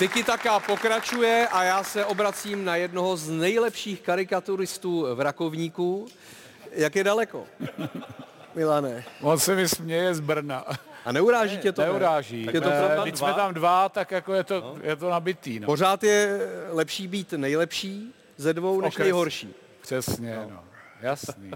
Tiki Taka pokračuje a já se obracím na jednoho z nejlepších karikaturistů v Rakovníku. Jak je daleko? Milane. On se mi směje z Brna. A neuráží tě to? Neuráží. Když jsme tam dva, tak jako je to nabitý. No. Pořád je lepší být nejlepší ze dvou než nejhorší. Přesně, no. Jasný.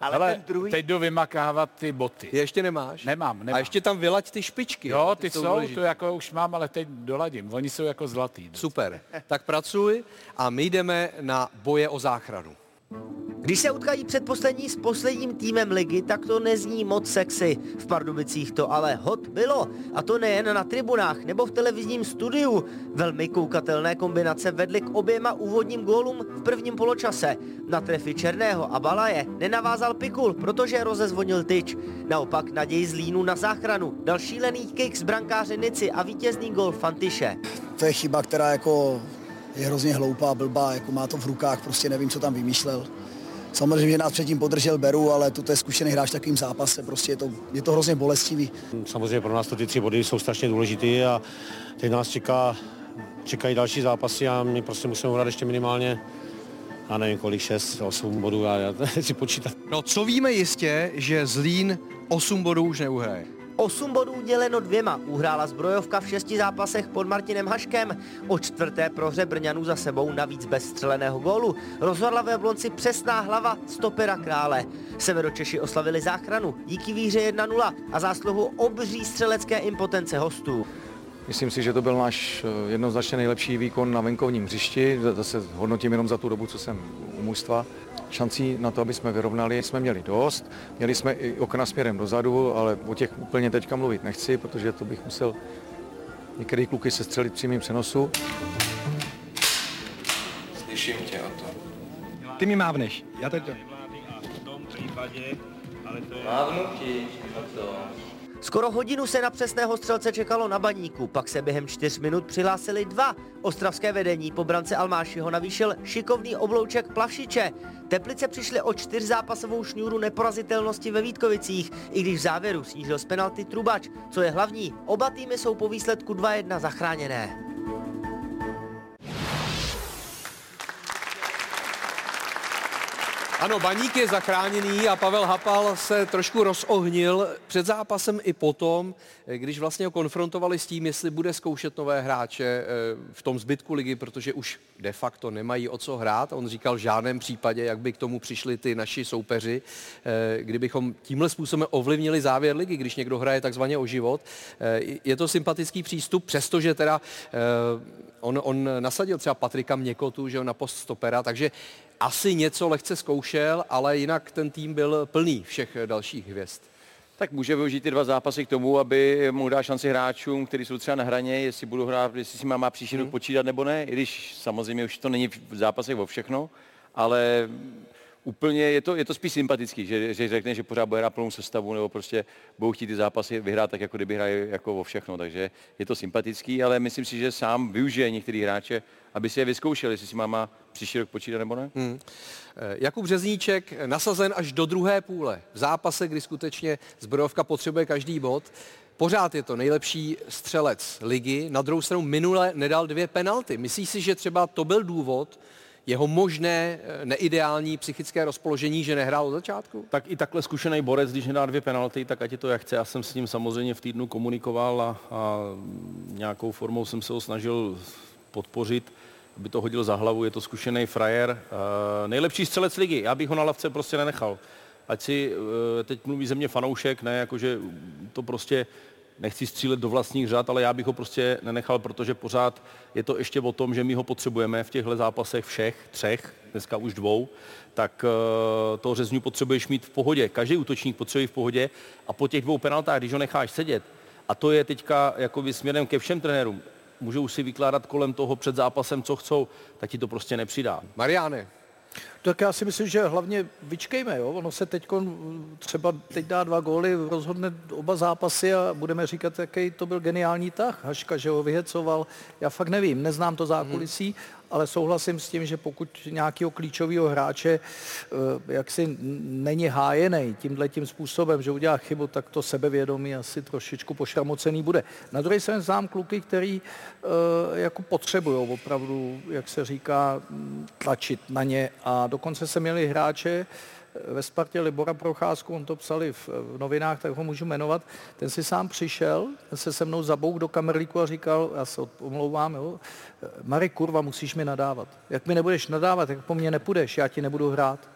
Ale ten druhý... teď jdu vymakávat ty boty. Je ještě nemáš? Nemám. A ještě tam vylaď ty špičky. Jo, ty jsou, to jako už mám, ale teď doladím. Oni jsou jako zlatý. Dost. Super. Tak pracuj a my jdeme na boje o záchranu. Když se utkají předposlední s posledním týmem ligy, tak to nezní moc sexy. V Pardubicích to ale hot bylo. A to nejen na tribunách nebo v televizním studiu. Velmi koukatelné kombinace vedly k oběma úvodním gólům v prvním poločase. Na trefy Černého a Balaje nenavázal Pikul, protože rozezvonil tyč. Naopak naději z Línu na záchranu dal šílený kick z brankáře Nici a vítězný gól Fantiše. To je chyba, která jako je hrozně hloupá, blbá, jako má to v rukách, prostě nevím, co tam vymýšlel. Samozřejmě, že nás předtím podržel, beru, ale to je zkušený hráč v takovým zápase, prostě je to hrozně bolestivý. Samozřejmě pro nás to ty tři body jsou strašně důležitý a teď nás čekají další zápasy a my prostě musíme hrát ještě minimálně, já nevím kolik, 6-8 bodů, já si počítám. No co víme jistě, že Zlín 8 bodů už neuhraje. 8 bodů děleno 2 uhrála Zbrojovka v 6 zápasech pod Martinem Haškem. O 4. prohře Brňanů za sebou, navíc bez střeleného gólu, rozhodla ve Jablonci přesná hlava stopera Krále. Severočeši oslavili záchranu díky výhře 1-0 a zásluhu obří střelecké impotence hostů. Myslím si, že to byl náš jednoznačně nejlepší výkon na venkovním hřišti. Zase hodnotím jenom za tu dobu, co jsem u mužstva. Šancí na to, aby jsme vyrovnali, jsme měli dost. Měli jsme i okna směrem dozadu, ale o těch úplně teďka mluvit nechci, protože to bych musel některé kluky sestřelit přímým přenosu. Slyším tě, Oto. Ty mi mávneš. Já teď to. Mávnu ti, Oto. Skoro hodinu se na přesného střelce čekalo na Baníku, pak se během 4 minut přihlásili 2. Ostravské vedení po brance Almášiho navýšil šikovný oblouček Plavšiče. Teplice přišly o 4zápasovou šňůru neporazitelnosti ve Vítkovicích, i když v závěru snížil z penalty Trubač. Co je hlavní, oba týmy jsou po výsledku 2-1 zachráněné. Ano, Baník je zachráněný a Pavel Hapal se trošku rozohnil před zápasem i potom, když vlastně ho konfrontovali s tím, jestli bude zkoušet nové hráče v tom zbytku ligy, protože už de facto nemají o co hrát. On říkal v žádném případě, jak by k tomu přišli ty naši soupeři, kdybychom tímhle způsobem ovlivnili závěr ligy, když někdo hraje takzvaně o život. Je to sympatický přístup, přestože teda on nasadil třeba Patrika Měkotu, že na post stopera, takže asi něco lehce zkoušel, ale jinak ten tým byl plný všech dalších hvězd. Tak může využít ty 2 zápasy k tomu, aby mu dá šanci hráčům, kteří jsou třeba na hraně, jestli budou hrát, jestli si má příští rok počítat nebo ne, i když samozřejmě už to není v zápasech o všechno, ale úplně je to spíš sympatický, že řekne, že pořád bude hrát plnou sestavu nebo prostě budou chtít ty zápasy vyhrát tak, jako kdyby hraje jako o všechno, takže je to sympatický, ale myslím si, že sám využije některý hráče, aby si je vyzkoušeli, jestli si má příští rok počítat nebo ne. Jakub Řezníček nasazen až do 2. půle. V zápase, kdy skutečně Zbrojovka potřebuje každý bod. Pořád je to nejlepší střelec ligy. Na druhou stranu minule nedal 2 penalty. Myslíš si, že třeba to byl důvod, jeho možné neideální psychické rozpoložení, že nehrál od začátku? Tak i takhle zkušený borec, když nedá 2 penalty, tak ať je to jak chce. Já jsem s ním samozřejmě v týdnu komunikoval a nějakou formou jsem se ho snažil podpořit, aby to hodil za hlavu, je to zkušený frajer. Nejlepší střelec ligy, já bych ho na lavce prostě nenechal. Ať si, teď mluví ze mě fanoušek, ne, jakože to prostě nechci střílet do vlastních řad, ale já bych ho prostě nenechal, protože pořád je to ještě o tom, že my ho potřebujeme v těchto zápasech všech, 3, dneska už 2, tak toho Řezňu potřebuješ mít v pohodě. Každý útočník potřebuje v pohodě a po těch 2 penaltách, když ho necháš sedět, a to je teďka jako směrem ke všem trenérům, můžou si vykládat kolem toho před zápasem, co chcou, tak ti to prostě nepřidá. Mariane. Tak já si myslím, že hlavně vyčkejme, jo? Ono se teď dá 2 góly, rozhodne oba zápasy a budeme říkat, jaký to byl geniální tah. Haška, že ho vyhecoval, já fakt nevím, neznám to zákulisí, ale souhlasím s tím, že pokud nějakého klíčového hráče jaksi není hájený tímhletím způsobem, že udělá chybu, tak to sebevědomí asi trošičku pošramocený bude. Na druhé straně znám kluky, který jako potřebují opravdu, jak se říká, tlačit na ně, a dokonce se měli hráče ve Spartě Libora Procházku, on to psali v novinách, tak ho můžu jmenovat, ten si sám přišel, ten se se mnou zabouk do kamerlíku a říkal, já se omlouvám, jo, Marek, kurva, musíš mi nadávat. Jak mi nebudeš nadávat, jak po mně nepůjdeš, já ti nebudu hrát.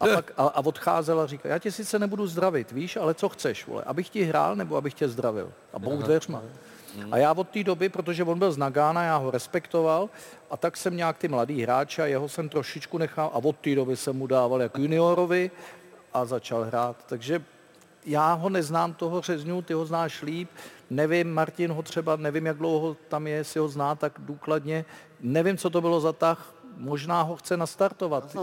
A pak a odcházel a říkal, já tě sice nebudu zdravit, víš, ale co chceš, vole, abych ti hrál nebo abych tě zdravil. A bouk dveřma. A já od té doby, protože on byl z Nagana, já ho respektoval, a tak jsem nějak ty mladý hráč a jeho jsem trošičku nechal, a od té doby jsem mu dával jako juniorovi a začal hrát. Takže já ho neznám, toho Řezňu, ty ho znáš líp, nevím, Martin ho třeba, nevím, jak dlouho tam je, jestli ho zná tak důkladně, nevím, co to bylo za tah, možná ho chce nastartovat.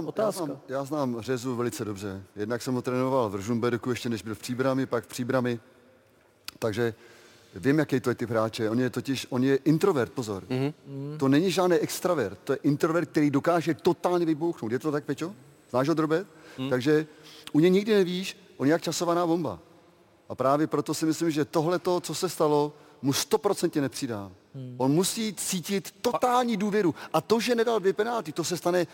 Já znám Řezu velice dobře, jednak jsem ho trénoval v Ružomberku, ještě než byl v Příbrami, pak v Příbrami, takže vím, jaký to je typ hráče. On je introvert, pozor. Mm-hmm. To není žádný extravert, to je introvert, který dokáže totálně vybouchnout. Je to tak, Peťo? Znáš ho drobet? Mm-hmm. Takže u něj nikdy nevíš, on je jak časovaná bomba. A právě proto si myslím, že tohleto, co se stalo, mu 100% nepřidá. Mm-hmm. On musí cítit totální důvěru. A to, že nedal 2 penalty, to se stane,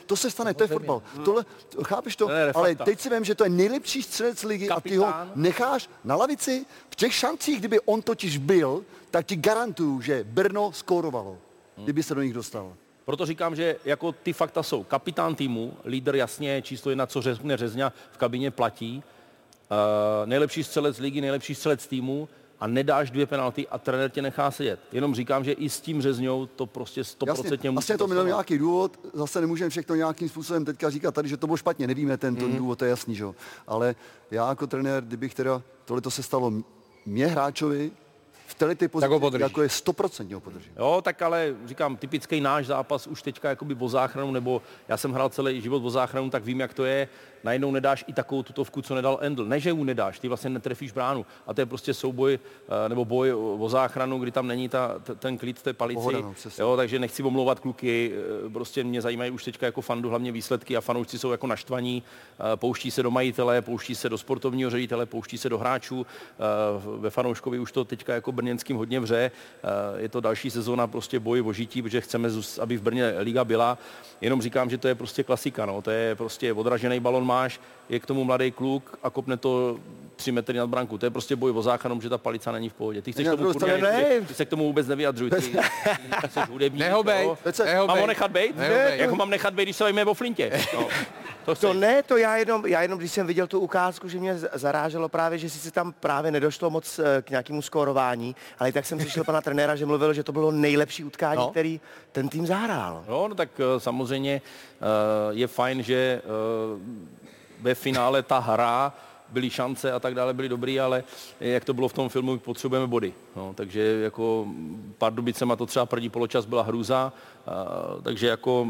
to je fotbal. Tohle, chápeš to? Ale teď si vím, že to je nejlepší střelec ligy. Kapitán. A ty ho necháš na lavici. V těch šancích, kdyby on totiž byl, tak ti garantuju, že Brno skórovalo, kdyby se do nich dostal. Proto říkám, že jako ty fakta jsou. Kapitán týmu, lídr jasně, číslo 1, co řekne Řezňa v kabině, platí. Nejlepší střelec ligy, nejlepší střelec týmu. A nedáš 2 penalty a trenér tě nechá sedět. Jenom říkám, že i s tím Řezňou to prostě 100% musí. Vlastně to mělo nějaký důvod, zase nemůžeme všechno nějakým způsobem teďka říkat tady, že to bylo špatně, nevíme tento důvod, to je jasný, že jo. Ale já jako trenér, kdybych teda, tohleto se stalo mě hráčovi, v této pozici, jako je 100% ho podrží. Jo, tak ale říkám, typický náš zápas už teďka jakoby o záchranu, nebo já jsem hrál celý život o záchranu, tak vím, jak to je. Najednou nedáš i takovou tutovku, co nedal Endl. Ne, že ji nedáš, ty vlastně netrefíš bránu. A to je prostě souboj nebo boj o záchranu, kdy tam není ten klid té palici. Pohodanou, jo, takže nechci omlouvat kluky, prostě mě zajímají už teďka jako fandu hlavně výsledky a fanoušci jsou jako naštvaní. Pouští se do majitele, pouští se do sportovního ředitele, pouští se do hráčů. Ve fanouškovi už to teďka jako brněnským hodně vře. Je to další sezóna prostě boj o žití, protože chceme, aby v Brně liga byla. Jenom říkám, že to je prostě klasika, no. To je prostě odražený balon máš, je k tomu mladý kluk a kopne to 3 metry nad branku. To je prostě boj o záchranu, že ta palica není v pohodě. Ty chceš ne, tomu kurně, ty se k tomu vůbec nevyjadřuj. Ty jsi hudebník. Nehobej. Mám ho nechat bejt? Jak ho mám nechat bejt, když se vejme o flintě? No. Já jenom, když jsem viděl tu ukázku, že mě zaráželo právě, že sice tam právě nedošlo moc k nějakému skórování, ale tak jsem slyšel pana trenéra, že mluvil, že to bylo nejlepší utkání, no, který ten tým zahrál. No, tak samozřejmě je fajn, že ve finále ta hra, byly šance a tak dále, byly dobrý, ale jak to bylo v tom filmu, potřebujeme body. No, takže jako Pardubicema to třeba první poločas byla hrůza, takže jako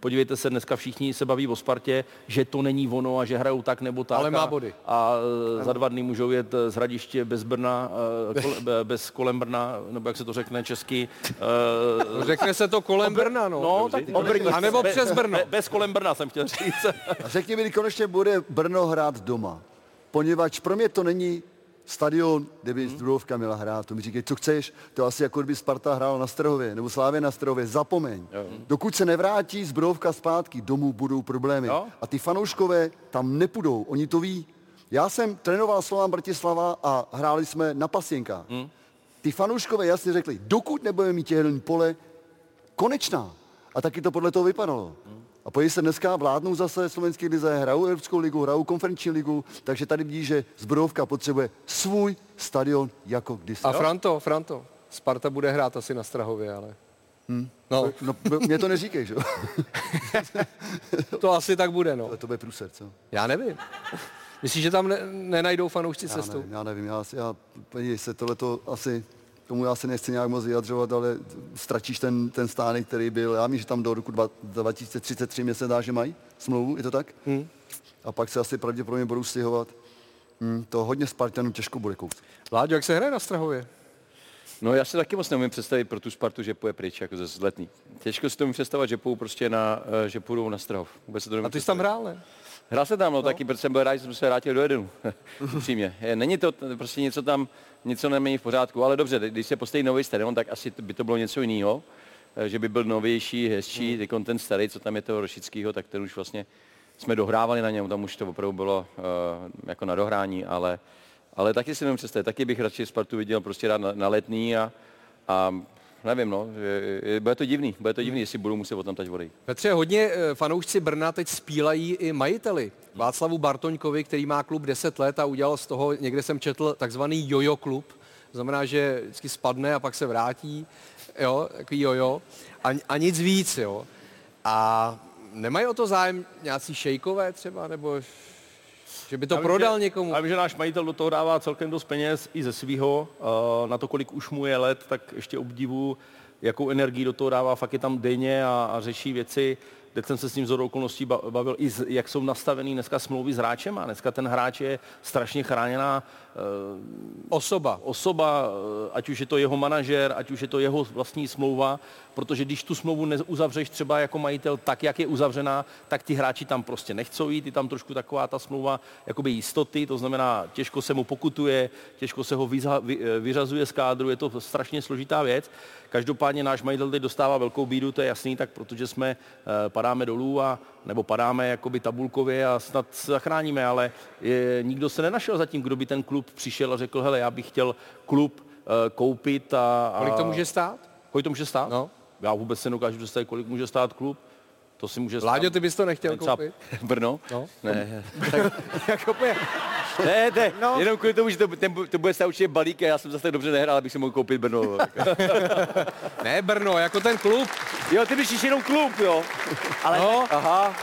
podívejte se, dneska všichni se baví o Spartě, že to není ono a že hrajou tak nebo tak. Ale má body. A za 2 dny můžou jet z Hradiště bez Brna, bez kolem Brna, nebo jak se to řekne česky. Řekne se to kolem Brna, no. No tak a nebo přes Brno. Bez kolem Brna jsem chtěl říct. Řekni mi, kdy konečně bude Brno hrát doma, poněvadž pro mě to není stadion, kde by Studovka měla hrát. To mi říkají, co chceš, to asi jako kdyby Sparta hrála na Strahově, nebo Slávě na Strahově, zapomeň. Dokud se nevrátí Zbrojovka zpátky, domů budou problémy. Jo. A ty fanouškové tam nepůjdou, oni to ví. Já jsem trénoval Slovan Bratislava a hráli jsme na Pasienkách. Ty fanouškové jasně řekli, dokud nebudeme mít těhelní pole, konečná. A taky to podle toho vypadalo. A pojď se dneska vládnou zase slovenské lize, hrajou Evropskou ligu, hrajou Konferenční ligu, takže tady vidí, že Zbrojovka potřebuje svůj stadion jako kdysi. A Franto, Sparta bude hrát asi na Strahově, ale... No, mě to neříkej, že? To asi tak bude, no. To bude průser, co? Já nevím. Myslíš, že tam nenajdou fanoušci cestu? Já nevím, se tohleto asi... Tomu já se nechci nějak moc vyjadřovat, ale ztratíš ten stánek, který byl. Já vím, že tam do roku 2033 mě se dá, že mají smlouvu, je to tak? A pak se asi pravděpodobně budou stěhovat. To hodně Spartanů těžko bude koupit. Vláďo, jak se hraje na Strahově? No já si taky moc neumím představit pro tu Spartu, že půjde pryč jako ze Zletný. Těžko si to umím představit, že půjdu prostě že půjdou na Strahov. Vůbec se to. A ty jsi tam hrál, ne? Hrál se tam, no. Taky, protože jsem byl rád, že jsem se vrátil do Edenu. Upřímně. Není to prostě něco tam, něco nemění v pořádku, ale dobře, když se postaví nový stadion, tak asi by to bylo něco jiného, že by byl novější, hezčí, ten starý, co tam je toho Rošického, tak ten už vlastně jsme dohrávali na něm, tam už to opravdu bylo jako na dohrání, ale taky si nevím představit, taky bych radši Spartu viděl prostě rád na Letný a nevím, no, bude to divný, jestli budou muset odtamtud odejít. Petře, hodně fanoušci Brna teď spílají i majiteli. Václavu Bartoňkovi, který má klub 10 let a udělal z toho, někde jsem četl, takzvaný jojo klub. To znamená, že vždycky spadne a pak se vrátí, jo, takový jojo a nic víc, jo. A nemají o to zájem nějací šejkové třeba, nebo že by to prodal někomu? Já vím, že náš majitel do toho dává celkem dost peněz i ze svýho. Na to, kolik už mu je let, tak ještě obdivu, jakou energii do toho dává. Fakt je tam denně a řeší věci. Teď jsem se s ním shodou okolností bavil, i jak jsou nastavený dneska smlouvy s hráčem a dneska ten hráč je strašně chráněná osoba, ať už je to jeho manažer, ať už je to jeho vlastní smlouva, protože když tu smlouvu neuzavřeš třeba jako majitel tak, jak je uzavřená, tak ti hráči tam prostě nechcou jít, je tam trošku taková ta smlouva jakoby jistoty, to znamená těžko se mu pokutuje, těžko se ho vyřazuje z kádru, je to strašně složitá věc. Každopádně náš majitel teď dostává velkou bídu, to je jasný, tak protože jsme padáme dolů nebo padáme jakoby tabulkově a snad se zachráníme, ale nikdo se nenašel zatím, kdo by ten klub přišel a řekl, hele, já bych chtěl klub koupit a... Kolik to může stát? No. Já vůbec se nedokážu představit, kolik může stát klub. To si může stát. Láďo, ty bys to nechtěl koupit? Brno? No. Ne. Ne, no. Jenom kvůli tomu, že to bude stát určitě balík a já jsem zase tak dobře nehrál, abych si mohl koupit Brno. Ne Brno, jako ten klub. Jo, ty byš jenom klub, jo. Ale no. Aha.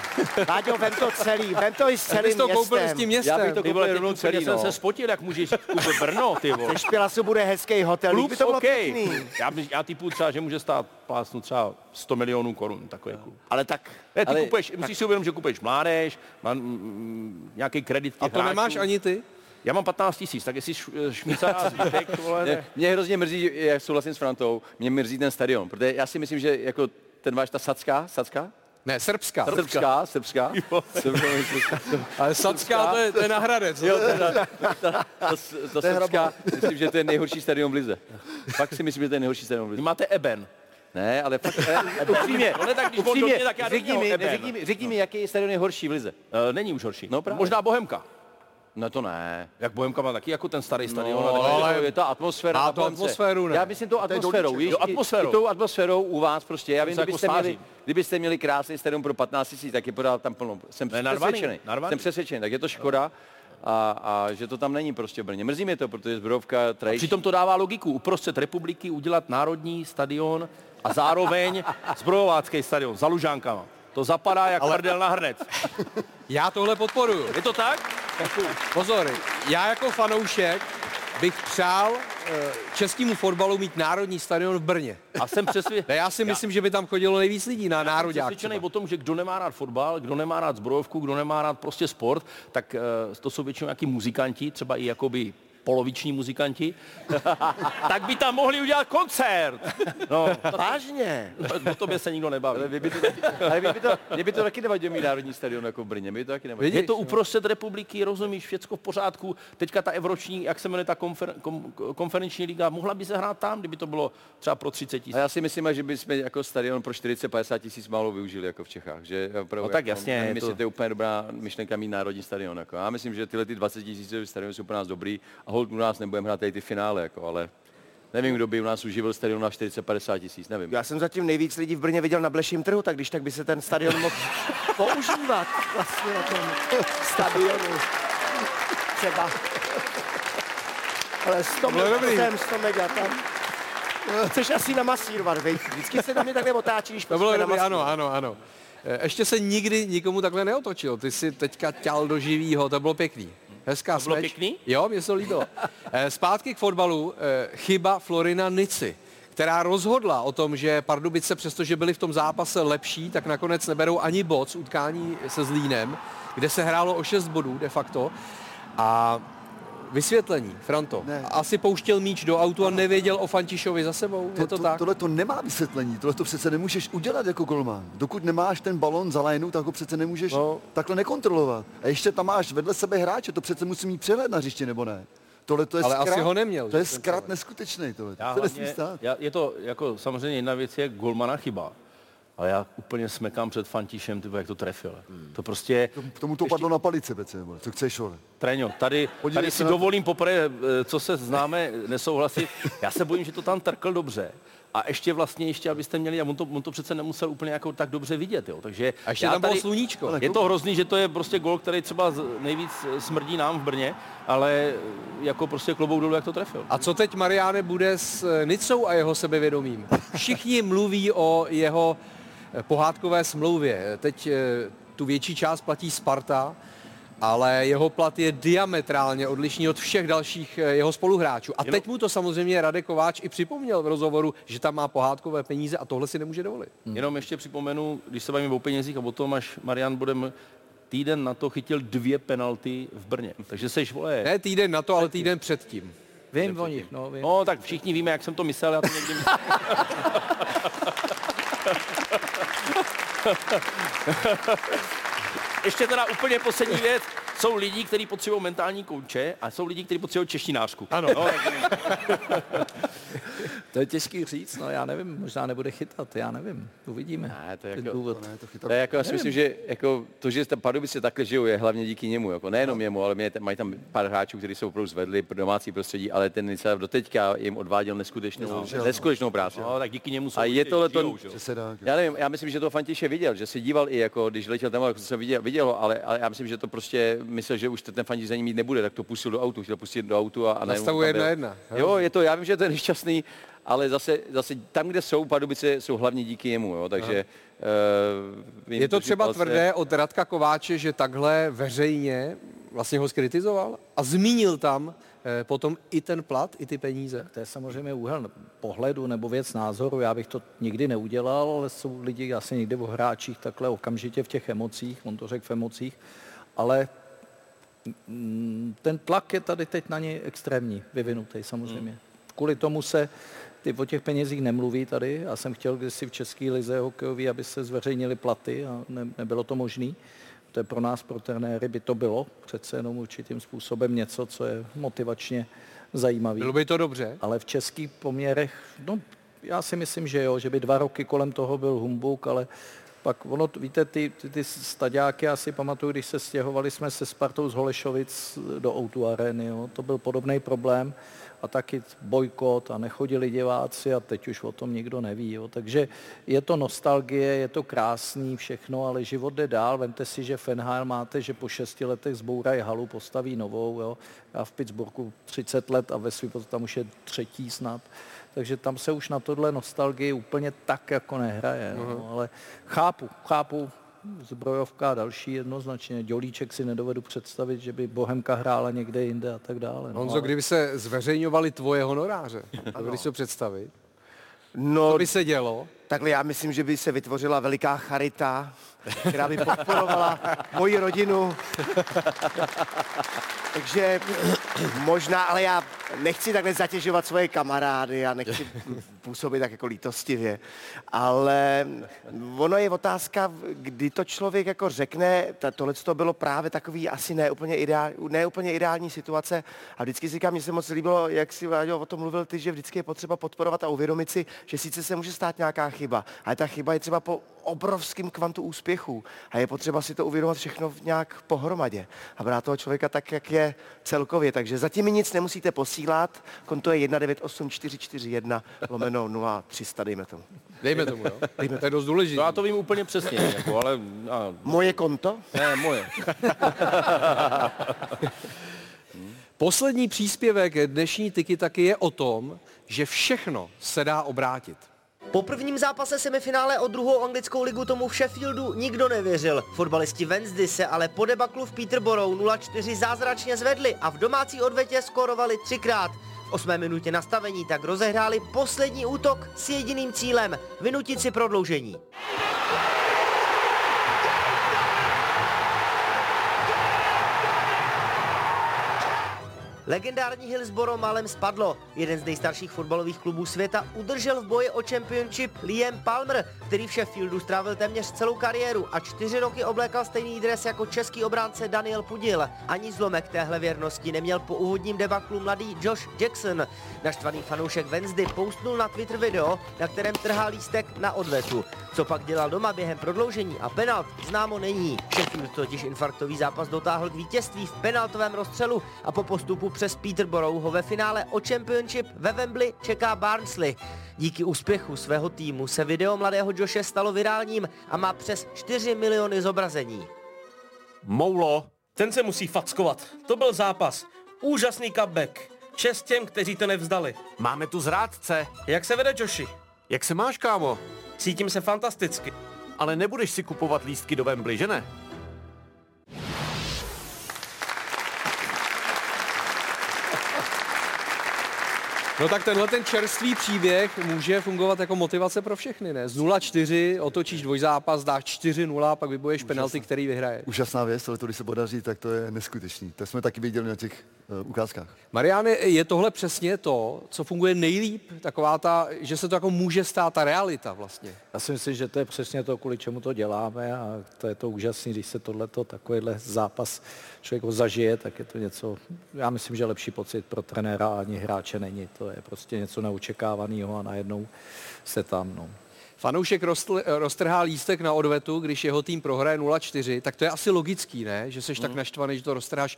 Láďo, vem to celý, vem to i s celým městem. Ty bys to koupil s tím městem. Já bych to koupil rovnou celý, no. Já jsem se spotil, jak můžeš koupit Brno, ty vole. Ze Špilasu bude hezký hotel. Klub, okej. Okay. Já typu třeba, že může stát plásnu třeba 100 milionů korun, takový klub. Ale tak... Ne, ty kupuješ, musíš si uvědomit, že kupuješ mládež, nějaký kredit těch hráčů. A to nemáš ani ty? Já mám 15 000, tak jestli Šmicara zbytek, vole, ne. Mě hrozně mrzí, já souhlasím s Frantou, mě mrzí ten stadion, protože já si myslím, že jako ten váš, ta Sacka? Ne, Srbská. Ale Sacka, to je na Hradec. Jo, ta Srbská, myslím, že to je nejhorší stadion v lize. Pak si myslím, že to je nejhorší stadion v lize. Vy máte Eben. Ne, ale fakt, upřímně, řekni mi, jaký stadion je horší v lize. Není už horší. No, možná Bohemka. No to ne. Jak Bohemka má taky jako ten starý stadion. No, ale je ta atmosféra. A tu atmosféru ne. Já myslím tou atmosférou. Víš, i tou atmosférou u vás prostě. Já vím, kdybyste měli krásný stadion pro 15 000, tak je pořád tam plno. Jsem přesvědčený, tak je to škoda. A že to tam není prostě v Brně. Mrzí mě to, protože Zbrojovka trajíš. Přitom to dává logiku. Uprostřed republiky udělat národní stadion a zároveň zbrojovácký stadion za Lužánkama. To zapadá jak prdel na hrnec. Já tohle podporuju. Je to tak? Pozor, já jako fanoušek bych přál českému fotbalu mít národní stadion v Brně. A jsem přesvědčený. Já si myslím, že by tam chodilo nejvíc lidí na národňák. Já jsem přesvědčený o tom, že kdo nemá rád fotbal, kdo nemá rád zbrojovku, kdo nemá rád prostě sport, tak to jsou většinou nějaký muzikanti, třeba i jakoby poloviční muzikanti, tak by tam mohli udělat koncert. No, vážně. O tobě se nikdo nebaví. Ale mě by to taky nevadilo mít národní stadion jako v Brně. Mě by to taky nevadilo. Je to uprostřed republiky, rozumíš, všecko v pořádku. Teďka ta evropští, jak se jmenuje ta konferenční liga, mohla by se hrát tam, kdyby to bylo třeba pro 30 000. A já si myslím, že bychom jako stadion pro 40-50 000 málo využili jako v Čechách. Že opravdu, no tak jasně. Myslím, že to je úplně dobrá myšlenka mít národní stadion. Jako. Já myslím, že tyhle 20 000 stadion jsou pro nás dobrý. Hold, u nás nebudeme hrát tady ty finále, jako, ale nevím, kdo by u nás uživil stadion na 40-50 000, nevím. Já jsem zatím nejvíc lidí v Brně viděl na Bleším trhu, tak když tak by se ten stadion mohl používat vlastně na tom stadionu. Třeba. Ale 100 mega tam. Chceš asi namasírovat, veď? Vždycky se na mě takhle otáčíš. To bylo dobrý, ano. Ještě se nikdy nikomu takhle neotočil. Ty jsi teďka ťal do živýho, to bylo pěkný. Hezká smeč. To bylo pěkný? Jo, mě se líbilo. Zpátky k fotbalu, chyba Florina Nici, která rozhodla o tom, že Pardubice, přestože byli v tom zápase lepší, tak nakonec neberou ani bod z utkání se Zlínem, kde se hrálo o 6 bodů de facto. A Vysvětlení, Franto. Ne. Asi pouštěl míč do autu a nevěděl o Františovi za sebou. Je to tak? Tohle to nemá vysvětlení, tohle to přece nemůžeš udělat jako golman. Dokud nemáš ten balón za lajnu, tak ho přece nemůžeš takhle nekontrolovat. A ještě tam máš vedle sebe hráče, to přece musí mít přehled na hřišti, nebo ne? Tohle to je ale asi ho neměl. To je zkrat neskutečný tohle. Je to jako samozřejmě jedna věc je golmana chyba. Ale já úplně smekám před Františem, typu, jak to trefil. To prostě... K tomu to padlo na palice, Pece, nebo co chceš, ole? Treňo, tady si dovolím poprvé, co se známe, nesouhlasit. Já se bojím, že to tam trkl dobře. A ještě abyste měli, a on to přece nemusel úplně jako tak dobře vidět, jo. Takže a ještě tam bylo sluníčko. Je to hrozný, že to je prostě gól, který třeba nejvíc smrdí nám v Brně, ale jako prostě klobouk dolů, jak to trefil. A co teď, Mariáne, bude s Nicou a jeho sebevědomím? Všichni mluví o jeho pohádkové smlouvě. Teď tu větší část platí Sparta, ale jeho plat je diametrálně odlišný od všech dalších jeho spoluhráčů. A teď mu to samozřejmě Radek Kováč i připomněl v rozhovoru, že tam má pohádkové peníze a tohle si nemůže dovolit. Jenom ještě připomenu, když se bavíme o penězích a o tom, až Marian budeme... Týden na to chytil 2 penalty v Brně. Takže seš, vole... Ne týden na to, ale týden předtím. Vím o nich, no vím. No tak všichni víme, jak jsem to myslel, já to někdy myslel. Ještě teda úplně poslední věc. Jsou lidi, kteří potřebují mentální kouče a jsou lidi, kteří potřebují češtinářku. Ano. No, to je těžký říct, no já nevím, možná nebude chytat, já nevím, uvidíme. Ne, to je jako, důvod. To je jako, já si myslím, že jako to, že Pardubice takhle žijou, je hlavně díky němu, jako nejenom jemu, ale mají tam pár hráčů, kteří se opravdu zvedli pro domácí prostředí, ale ten Nica doteďka jim odváděl neskutečnou práci. No, tak díky němu jsou. A je tohle to, já nevím, já myslím, že to František viděl, že se díval i jako, když letěl tam, jako se viděl, ale já myslím, že to prostě myslel, že už ten František za ním mít nebude, tak to pustil do autu, chtěl pustit do autu a nastavuje 1:1. Jo, je to, já vím, že to je nešťastný, ale zase tam, kde jsou Pardubice, jsou hlavně díky jemu, jo, takže... je to třeba vlastně... tvrdé od Radka Kováče, že takhle veřejně vlastně ho zkritizoval a zmínil tam potom i ten plat, i ty peníze. To je samozřejmě úhel pohledu nebo věc názoru, já bych to nikdy neudělal, ale jsou lidi asi někde v hráčích takhle okamžitě v těch emocích, on to řekl v emocích, ale... Ten tlak je tady teď na něj extrémní, vyvinutý samozřejmě. Kvůli tomu se o těch penězích nemluví tady. Já jsem chtěl kdysi v České lize hokejové, aby se zveřejnily platy a nebylo to možné. To je pro nás, pro trenéry, by to bylo přece jenom určitým způsobem něco, co je motivačně zajímavé. Bylo by to dobře. Ale v českých poměrech, no já si myslím, že jo, že by 2 roky kolem toho byl humbuk, ale... Pak ono, víte, ty staďáky, já si pamatuju, když se stěhovali jsme se Spartou z Holešovic do O2 Areny, jo, to byl podobný problém a taky bojkot a nechodili diváci a teď už o tom nikdo neví, jo. Takže je to nostalgie, je to krásný všechno, ale život jde dál, vemte si, že Fenheim máte, že po 6 letech zbourají halu, postaví novou, jo. Já v Pittsburghu 30 let a ve Swift tam už je 3. snad. Takže tam se už na tohle nostalgii úplně tak jako nehraje, no, ale chápu, zbrojovka a další jednoznačně. Dělíček si nedovedu představit, že by Bohemka hrála někde jinde a tak dále. Honzo, ale... kdyby se zveřejňovali tvoje honoráře, dovedli si to představit? No, co by se dělo? Takhle já myslím, že by se vytvořila veliká charita, která by podporovala moji rodinu. Takže možná, ale já nechci takhle zatěžovat svoje kamarády, já nechci působit tak jako lítostivě, ale ono je otázka, kdy to člověk jako řekne, tohleto bylo právě takový asi ne úplně ideální situace a vždycky si říkám, mně se moc líbilo, jak si Váďo o tom mluvil ty, že vždycky je potřeba podporovat a uvědomit si, že sice se může stát nějaká chyba, ale ta chyba je třeba po obrovském kvantu úspěchů a je potřeba si to uvědomit všechno nějak pohromadě a brát toho člověka tak, jak je celkově, takže zatím mi nic nemusíte posílat, konto je 198441/0300, dejme tomu. Dejme tomu, jo? To je dost důležitý. No já to vím úplně přesně, jako, ale... Moje konto? Ne, moje. Poslední příspěvek dnešní Tiki Taky je o tom, že všechno se dá obrátit. Po prvním zápase semifinále o 2. anglickou ligu tomu v Sheffieldu nikdo nevěřil. Fotbalisti Wednesday se ale po debaklu v Peterborou 0-4 zázračně zvedli a v domácí odvetě skórovali 3krát. V 8. minutě nastavení tak rozehráli poslední útok s jediným cílem – vynutit si prodloužení. Legendární Hillsboro málem spadlo. Jeden z nejstarších fotbalových klubů světa udržel v boji o championship Liam Palmer, který v Sheffieldu strávil téměř celou kariéru a 4 roky oblékal stejný dres jako český obránce Daniel Pudil. Ani zlomek téhle věrnosti neměl po úvodním debaklu mladý Josh Jackson. Naštvaný fanoušek Wednesday postnul na Twitter video, na kterém trhá lístek na odvetu. Co pak dělal doma během prodloužení a penalt, známo není. Sheffield totiž infarktový zápas dotáhl k vítězství v penaltovém rozstřelu a po postupu přes Peterborough ho ve finále o championship ve Wembley čeká Barnsley. Díky úspěchu svého týmu se video mladého Joshe stalo virálním a má přes 4 miliony zobrazení. Moulo, ten se musí fackovat. To byl zápas. Úžasný comeback. Čest těm, kteří to nevzdali. Máme tu zrádce. Jak se vede, Joshi? Jak se máš, kámo? Cítím se fantasticky. Ale nebudeš si kupovat lístky do Wembley, že ne? No tak tenhle ten čerstvý příběh může fungovat jako motivace pro všechny, ne? Z 0-4 otočíš dvojzápas, dáš 4-0, pak vyboješ penalty, který vyhraje. Úžasná věc, tohle to, když se podaří, tak to je neskutečný. To jsme taky viděli na těch ukázkách. Mariane, je tohle přesně to, co funguje nejlíp, taková ta, že se to jako může stát, ta realita vlastně? Já si myslím, že to je přesně to, kvůli čemu to děláme, a to je to úžasný, když se tohleto, takovýhle zápas člověk ho zažije, tak je to něco, já myslím, že lepší pocit pro trenéra ani hráče není. To je prostě něco neočekávaného a najednou se tam, no. Fanoušek roztrhá lístek na odvetu, když jeho tým prohraje 0-4, tak to je asi logický, ne? Že seš tak naštvaný, že to roztrháš.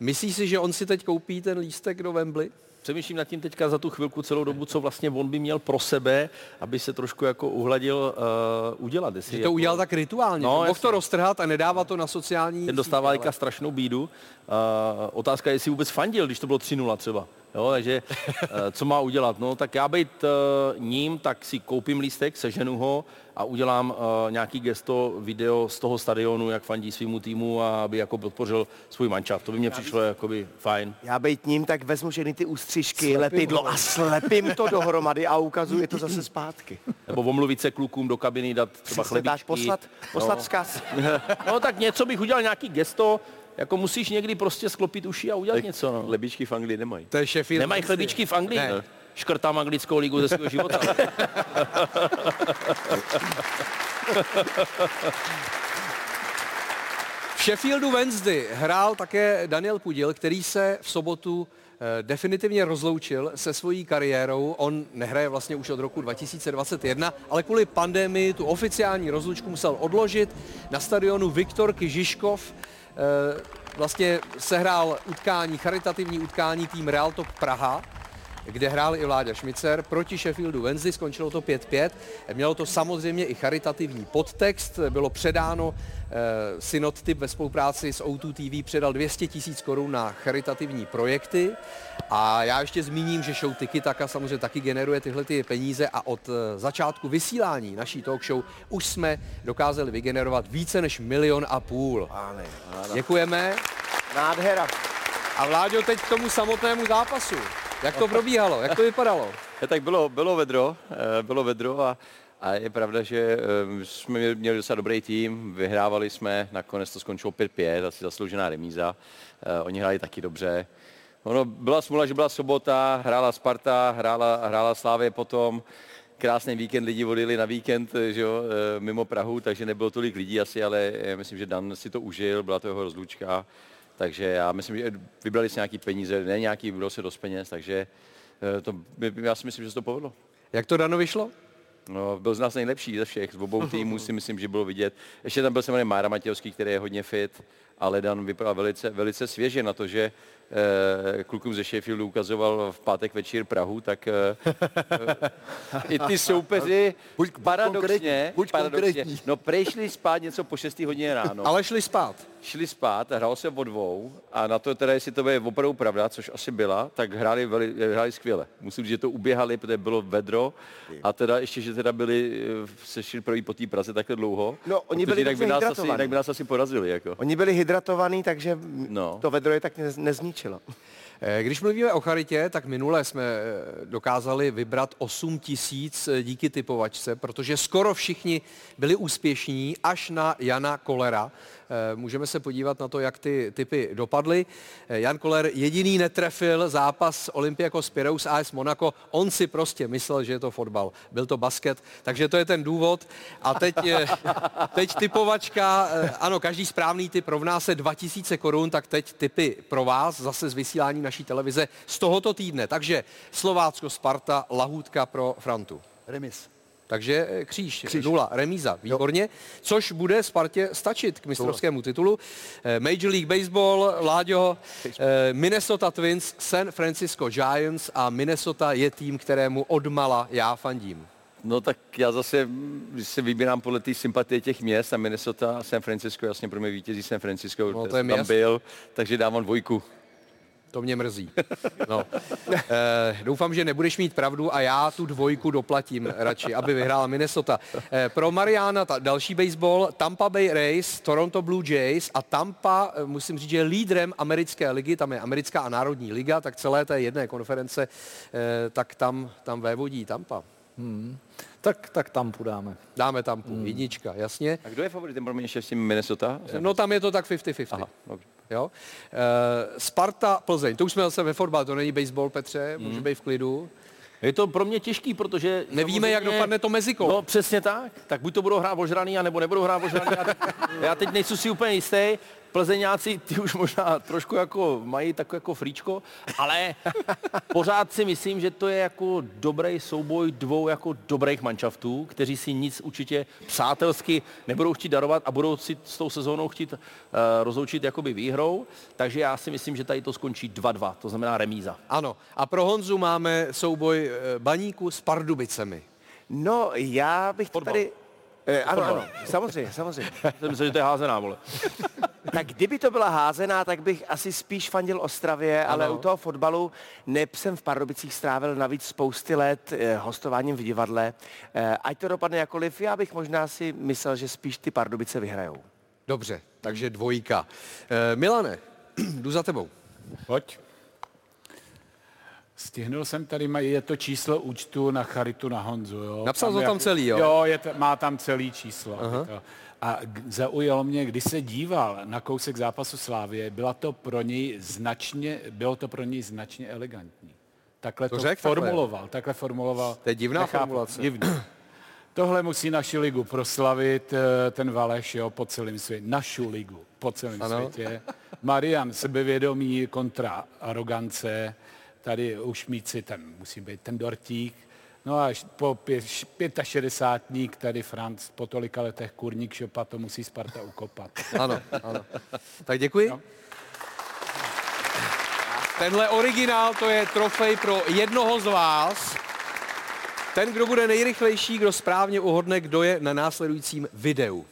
Myslíš si, že on si teď koupí ten lístek do Wembley? Přemýšlím nad tím teďka za tu chvilku celou dobu, co vlastně on by měl pro sebe, aby se trošku jako uhladil, udělat. Že to jako udělal tak rituálně, no, mohl to roztrhat a nedává to na sociální. Ten dostává teďka strašnou bídu. Otázka je, jestli vůbec fandil, když to bylo 3-0 třeba. Jo, takže co má udělat? No tak já být ním, tak si koupím lístek, seženu ho a udělám nějaký gesto, video z toho stadionu, jak fandí svému týmu a aby jako podpořil svůj mančaft. To by mě přišlo jakoby fajn. Já být ním, tak vezmu všechny ty ústřižky, lepidlo a slepím to dohromady a ukazuje to zase zpátky. Nebo omluvit se klukům do kabiny, dát třeba chlebičky. Dáš poslat vzkaz. No tak něco bych udělal, nějaký gesto. Jako musíš někdy prostě sklopit uši a udělat něco, no. Chlebičky v Anglii nemají. To je šefír. Nemají chlebičky v Anglii? Ne. Škrtám anglickou ligu ze svého života. V Sheffieldu Wednesday hrál také Daniel Pudil, který se v sobotu definitivně rozloučil se svojí kariérou. On nehraje vlastně už od roku 2021, ale kvůli pandemii tu oficiální rozloučku musel odložit. Na stadionu Viktorky Žižkov vlastně sehrál utkání, charitativní utkání tým Real Top Praha, kde hrál i Vláďa Šmicer proti Sheffieldu Wednesday, skončilo to 5-5. Mělo to samozřejmě i charitativní podtext, bylo předáno, Synot Tip ve spolupráci s O2TV předal 200 000 korun na charitativní projekty. A já ještě zmíním, že show Tiki Taka samozřejmě taky generuje tyhle ty peníze a od začátku vysílání naší talk show už jsme dokázali vygenerovat více než 1,5 milionu. Děkujeme. Nádhera. A Vláďo, teď k tomu samotnému zápasu. Jak to probíhalo? Jak to vypadalo? Tak bylo vedro a je pravda, že jsme měli docela dobrý tým, vyhrávali jsme, nakonec to skončilo 5-5, asi zasloužená remíza. Oni hráli taky dobře. Ono byla smůla, že byla sobota, hrála Sparta, hrála Slávě potom. Krásný víkend, lidi odjeli na víkend, že jo, mimo Prahu, takže nebylo tolik lidí asi, ale myslím, že Dan si to užil, byla to jeho rozlučka. Takže já myslím, že vybrali si nějaký peníze, ne nějaký, bylo se dost peněz, takže to, já si myslím, že se to povedlo. Jak to Dano vyšlo? No, byl z nás nejlepší ze všech, z obou týmů si myslím, že bylo vidět. Ještě tam byl samozřejmě Mára Matějovský, který je hodně fit, ale Dan vypadal velice, velice svěže na to, že klukům ze Sheffieldu ukazoval v pátek večer Prahu, tak i ty soupeři paradoxně, no prej šli spát něco po 6. hodině ráno. Ale šli spát a hrál se o 2 a na to teda, jestli to je opravdu pravda, což asi byla, tak hráli skvěle. Musím říct, že to uběhali, protože bylo vedro a teda ještě, že teda byli sešli první po té Praze takhle dlouho. No, oni byli jinak by nás asi porazili, jako. Oni byli hydratovaní, takže to vedro je tak nezničilo. Když mluvíme o charitě, tak minule jsme dokázali vybrat 8 000 díky typovačce, protože skoro všichni byli úspěšní až na Jana Kollera, Můžeme se podívat na to, jak ty tipy dopadly. Jan Koller jediný netrefil zápas Olympiakos Pireus AS Monaco. On si prostě myslel, že je to fotbal. Byl to basket, takže to je ten důvod. A teď typovačka. Ano, každý správný tip rovná se 2000 korun, tak teď tipy pro vás zase z vysílání naší televize z tohoto týdne. Takže Slovácko, Sparta, lahůdka pro Frantu. Remis. Takže kříž, nula, remíza, výborně, jo. Což bude Spartě stačit k mistrovskému titulu. Major League Baseball, Láďo, Minnesota Twins, San Francisco Giants a Minnesota je tým, kterému odmala já fandím. No tak já zase si vybírám podle té sympatie těch měst a Minnesota, San Francisco, jasně pro mě vítězí San Francisco, no, tam jasný. Byl, takže dávám 2. To mě mrzí. No. Doufám, že nebudeš mít pravdu a já tu 2 doplatím radši, aby vyhrála Minnesota. Pro Mariana další baseball, Tampa Bay Rays, Toronto Blue Jays a Tampa, musím říct, že je lídrem americké ligy, tam je americká a národní liga, tak celé té jedné konference, tak tam vévodí Tampa. Tak Tampu dáme. Dáme Tampu, jednička, jasně. A kdo je favoritem pro mě ještě s tím Minnesota? No tam je to tak 50-50. Aha, dobře. Jo. Sparta, Plzeň, to už jsme zase ve fotbale, to není baseball, Petře, může být v klidu. Je to pro mě těžký, protože... Nevíme, jak dopadne to meziko. No přesně tak, tak buď to budou hrát ožraný, anebo nebudou hrát ožraný. Já teď nejsem si úplně jistý, Plzeňáci, ty už možná trošku jako mají takové jako fríčko, ale pořád si myslím, že to je jako dobrý souboj dvou jako dobrých manšaftů, kteří si nic určitě přátelsky nebudou chtít darovat a budou si s tou sezónou chtít rozloučit jakoby výhrou, takže já si myslím, že tady to skončí 2-2, to znamená remíza. Ano, a pro Honzu máme souboj Baníku s Pardubicemi. No, já bych to tady... Ano, samozřejmě. Myslím, že to je házená, vole. Tak kdyby to byla házená, tak bych asi spíš fandil Ostravě, ale u toho fotbalu jsem v Pardubicích strávil navíc spousty let hostováním v divadle. Ať to dopadne jakoliv, já bych možná si myslel, že spíš ty Pardubice vyhrajou. Dobře, takže 2. Milane, jdu za tebou. Pojď. Stihnul jsem tady, je to číslo účtu na charitu na Honzu, jo. Napsal to tam celý, jo? Jo, má tam celý číslo. A zaujalo mě, když se díval na kousek zápasu Slávie, bylo to pro něj značně elegantní. Takhle formuloval. To je divná formulace. Divný. Tohle musí naši ligu proslavit, ten Valeš, jo, po celém světě. Našu ligu po celém světě. Marian, sebevědomí kontra arogance. Tady už mít si ten, musí být ten dortík. No a po 65 tady Franc, po tolika letech kurník šopa, to musí Sparta ukopat. Ano. Tak děkuji. No. Tenhle originál, to je trofej pro jednoho z vás. Ten, kdo bude nejrychlejší, kdo správně uhodne, kdo je na následujícím videu.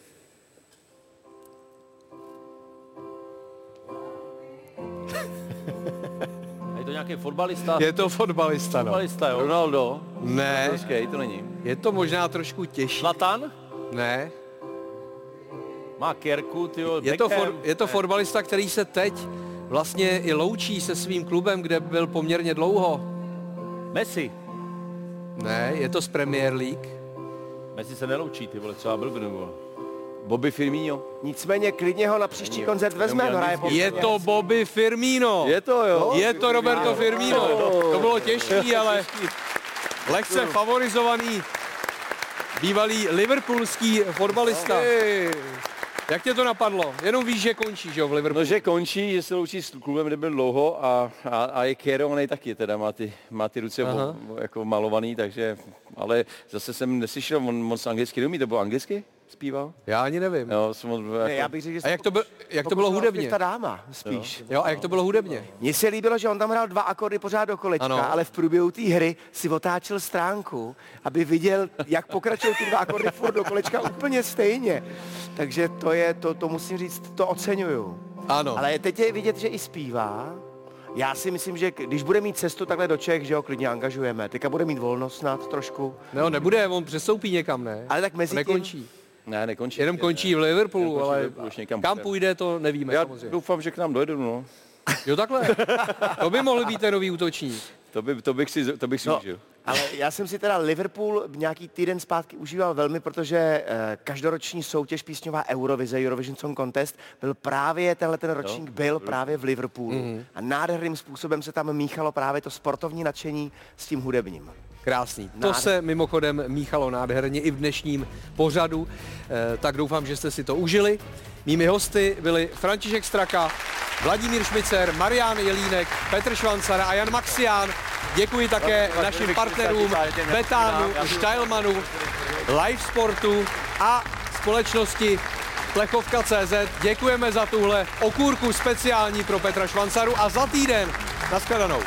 Nějaký fotbalista? Je to fotbalista, jo. Ronaldo? Ne. To není. Je to možná trošku těžší. Zlatan? Ne. Má kérku, tyjo. Je to fotbalista, který se teď vlastně i loučí se svým klubem, kde byl poměrně dlouho. Messi? Ne, je to z Premier League. Messi se neloučí, ty vole, třeba blbne, vole. Bobby Firmino. Nicméně klidně ho na příští koncert vezme. Je to Bobby Firmino. Je to, jo. Je to Roberto Firmino. To bylo těžké, ale lehce favorizovaný bývalý liverpoolský fotbalista. Jak tě to napadlo? Jenom víš, že končí, že jo, v Liverpoolu. No, že končí, že se loučí s klubem, kde byl dlouho a je kérovaný taky, teda má ty ruce jako malovaný, takže, ale zase jsem neslyšel, on moc anglicky neumí, to bylo anglicky? Zpíval? Já ani nevím. Jo, jak to bylo hudebně? Ta dáma spíš. Jo, a jak to bylo hudebně? Mně se líbilo, že on tam hrál 2 akordy pořád do kolečka, ale v průběhu té hry si otáčel stránku, aby viděl, jak pokračují ty 2 akordy furt do kolečka úplně stejně. Takže to musím říct, to oceňuju. Ano. Ale teď je vidět, že i zpívá. Já si myslím, že když bude mít cestu takhle do Čech, že ho klidně angažujeme. Teďka bude mít volnost snad trošku. No, nebude, on přestoupí někam, ne? Ale tak mezi tím... Ne, nekončí. Jenom končí v Liverpoolu, ale kam půjde, to nevíme. Já samozřejmě doufám, že k nám dojde, no. Jo, takhle. To by mohl být ten nový útočník. To bych si užil. Ale já jsem si teda Liverpool nějaký týden zpátky užíval velmi, protože každoroční soutěž písňová Eurovize, Eurovision Song Contest, byl právě, tenhle ten ročník byl právě v Liverpoolu. Mm-hmm. A nádherným způsobem se tam míchalo právě to sportovní nadšení s tím hudebním. Krásný. To se mimochodem míchalo nádherně i v dnešním pořadu, tak doufám, že jste si to užili. Mými hosty byli František Straka, Vladimír Šmicer, Marian Jelínek, Petr Švancar a Jan Maxián. Děkuji také našim partnerům Betanu, Štajlmanu, Livesportu a společnosti Plechovka.cz. Děkujeme za tuhle okurku speciální pro Petra Švancaru a za týden. Naschledanou.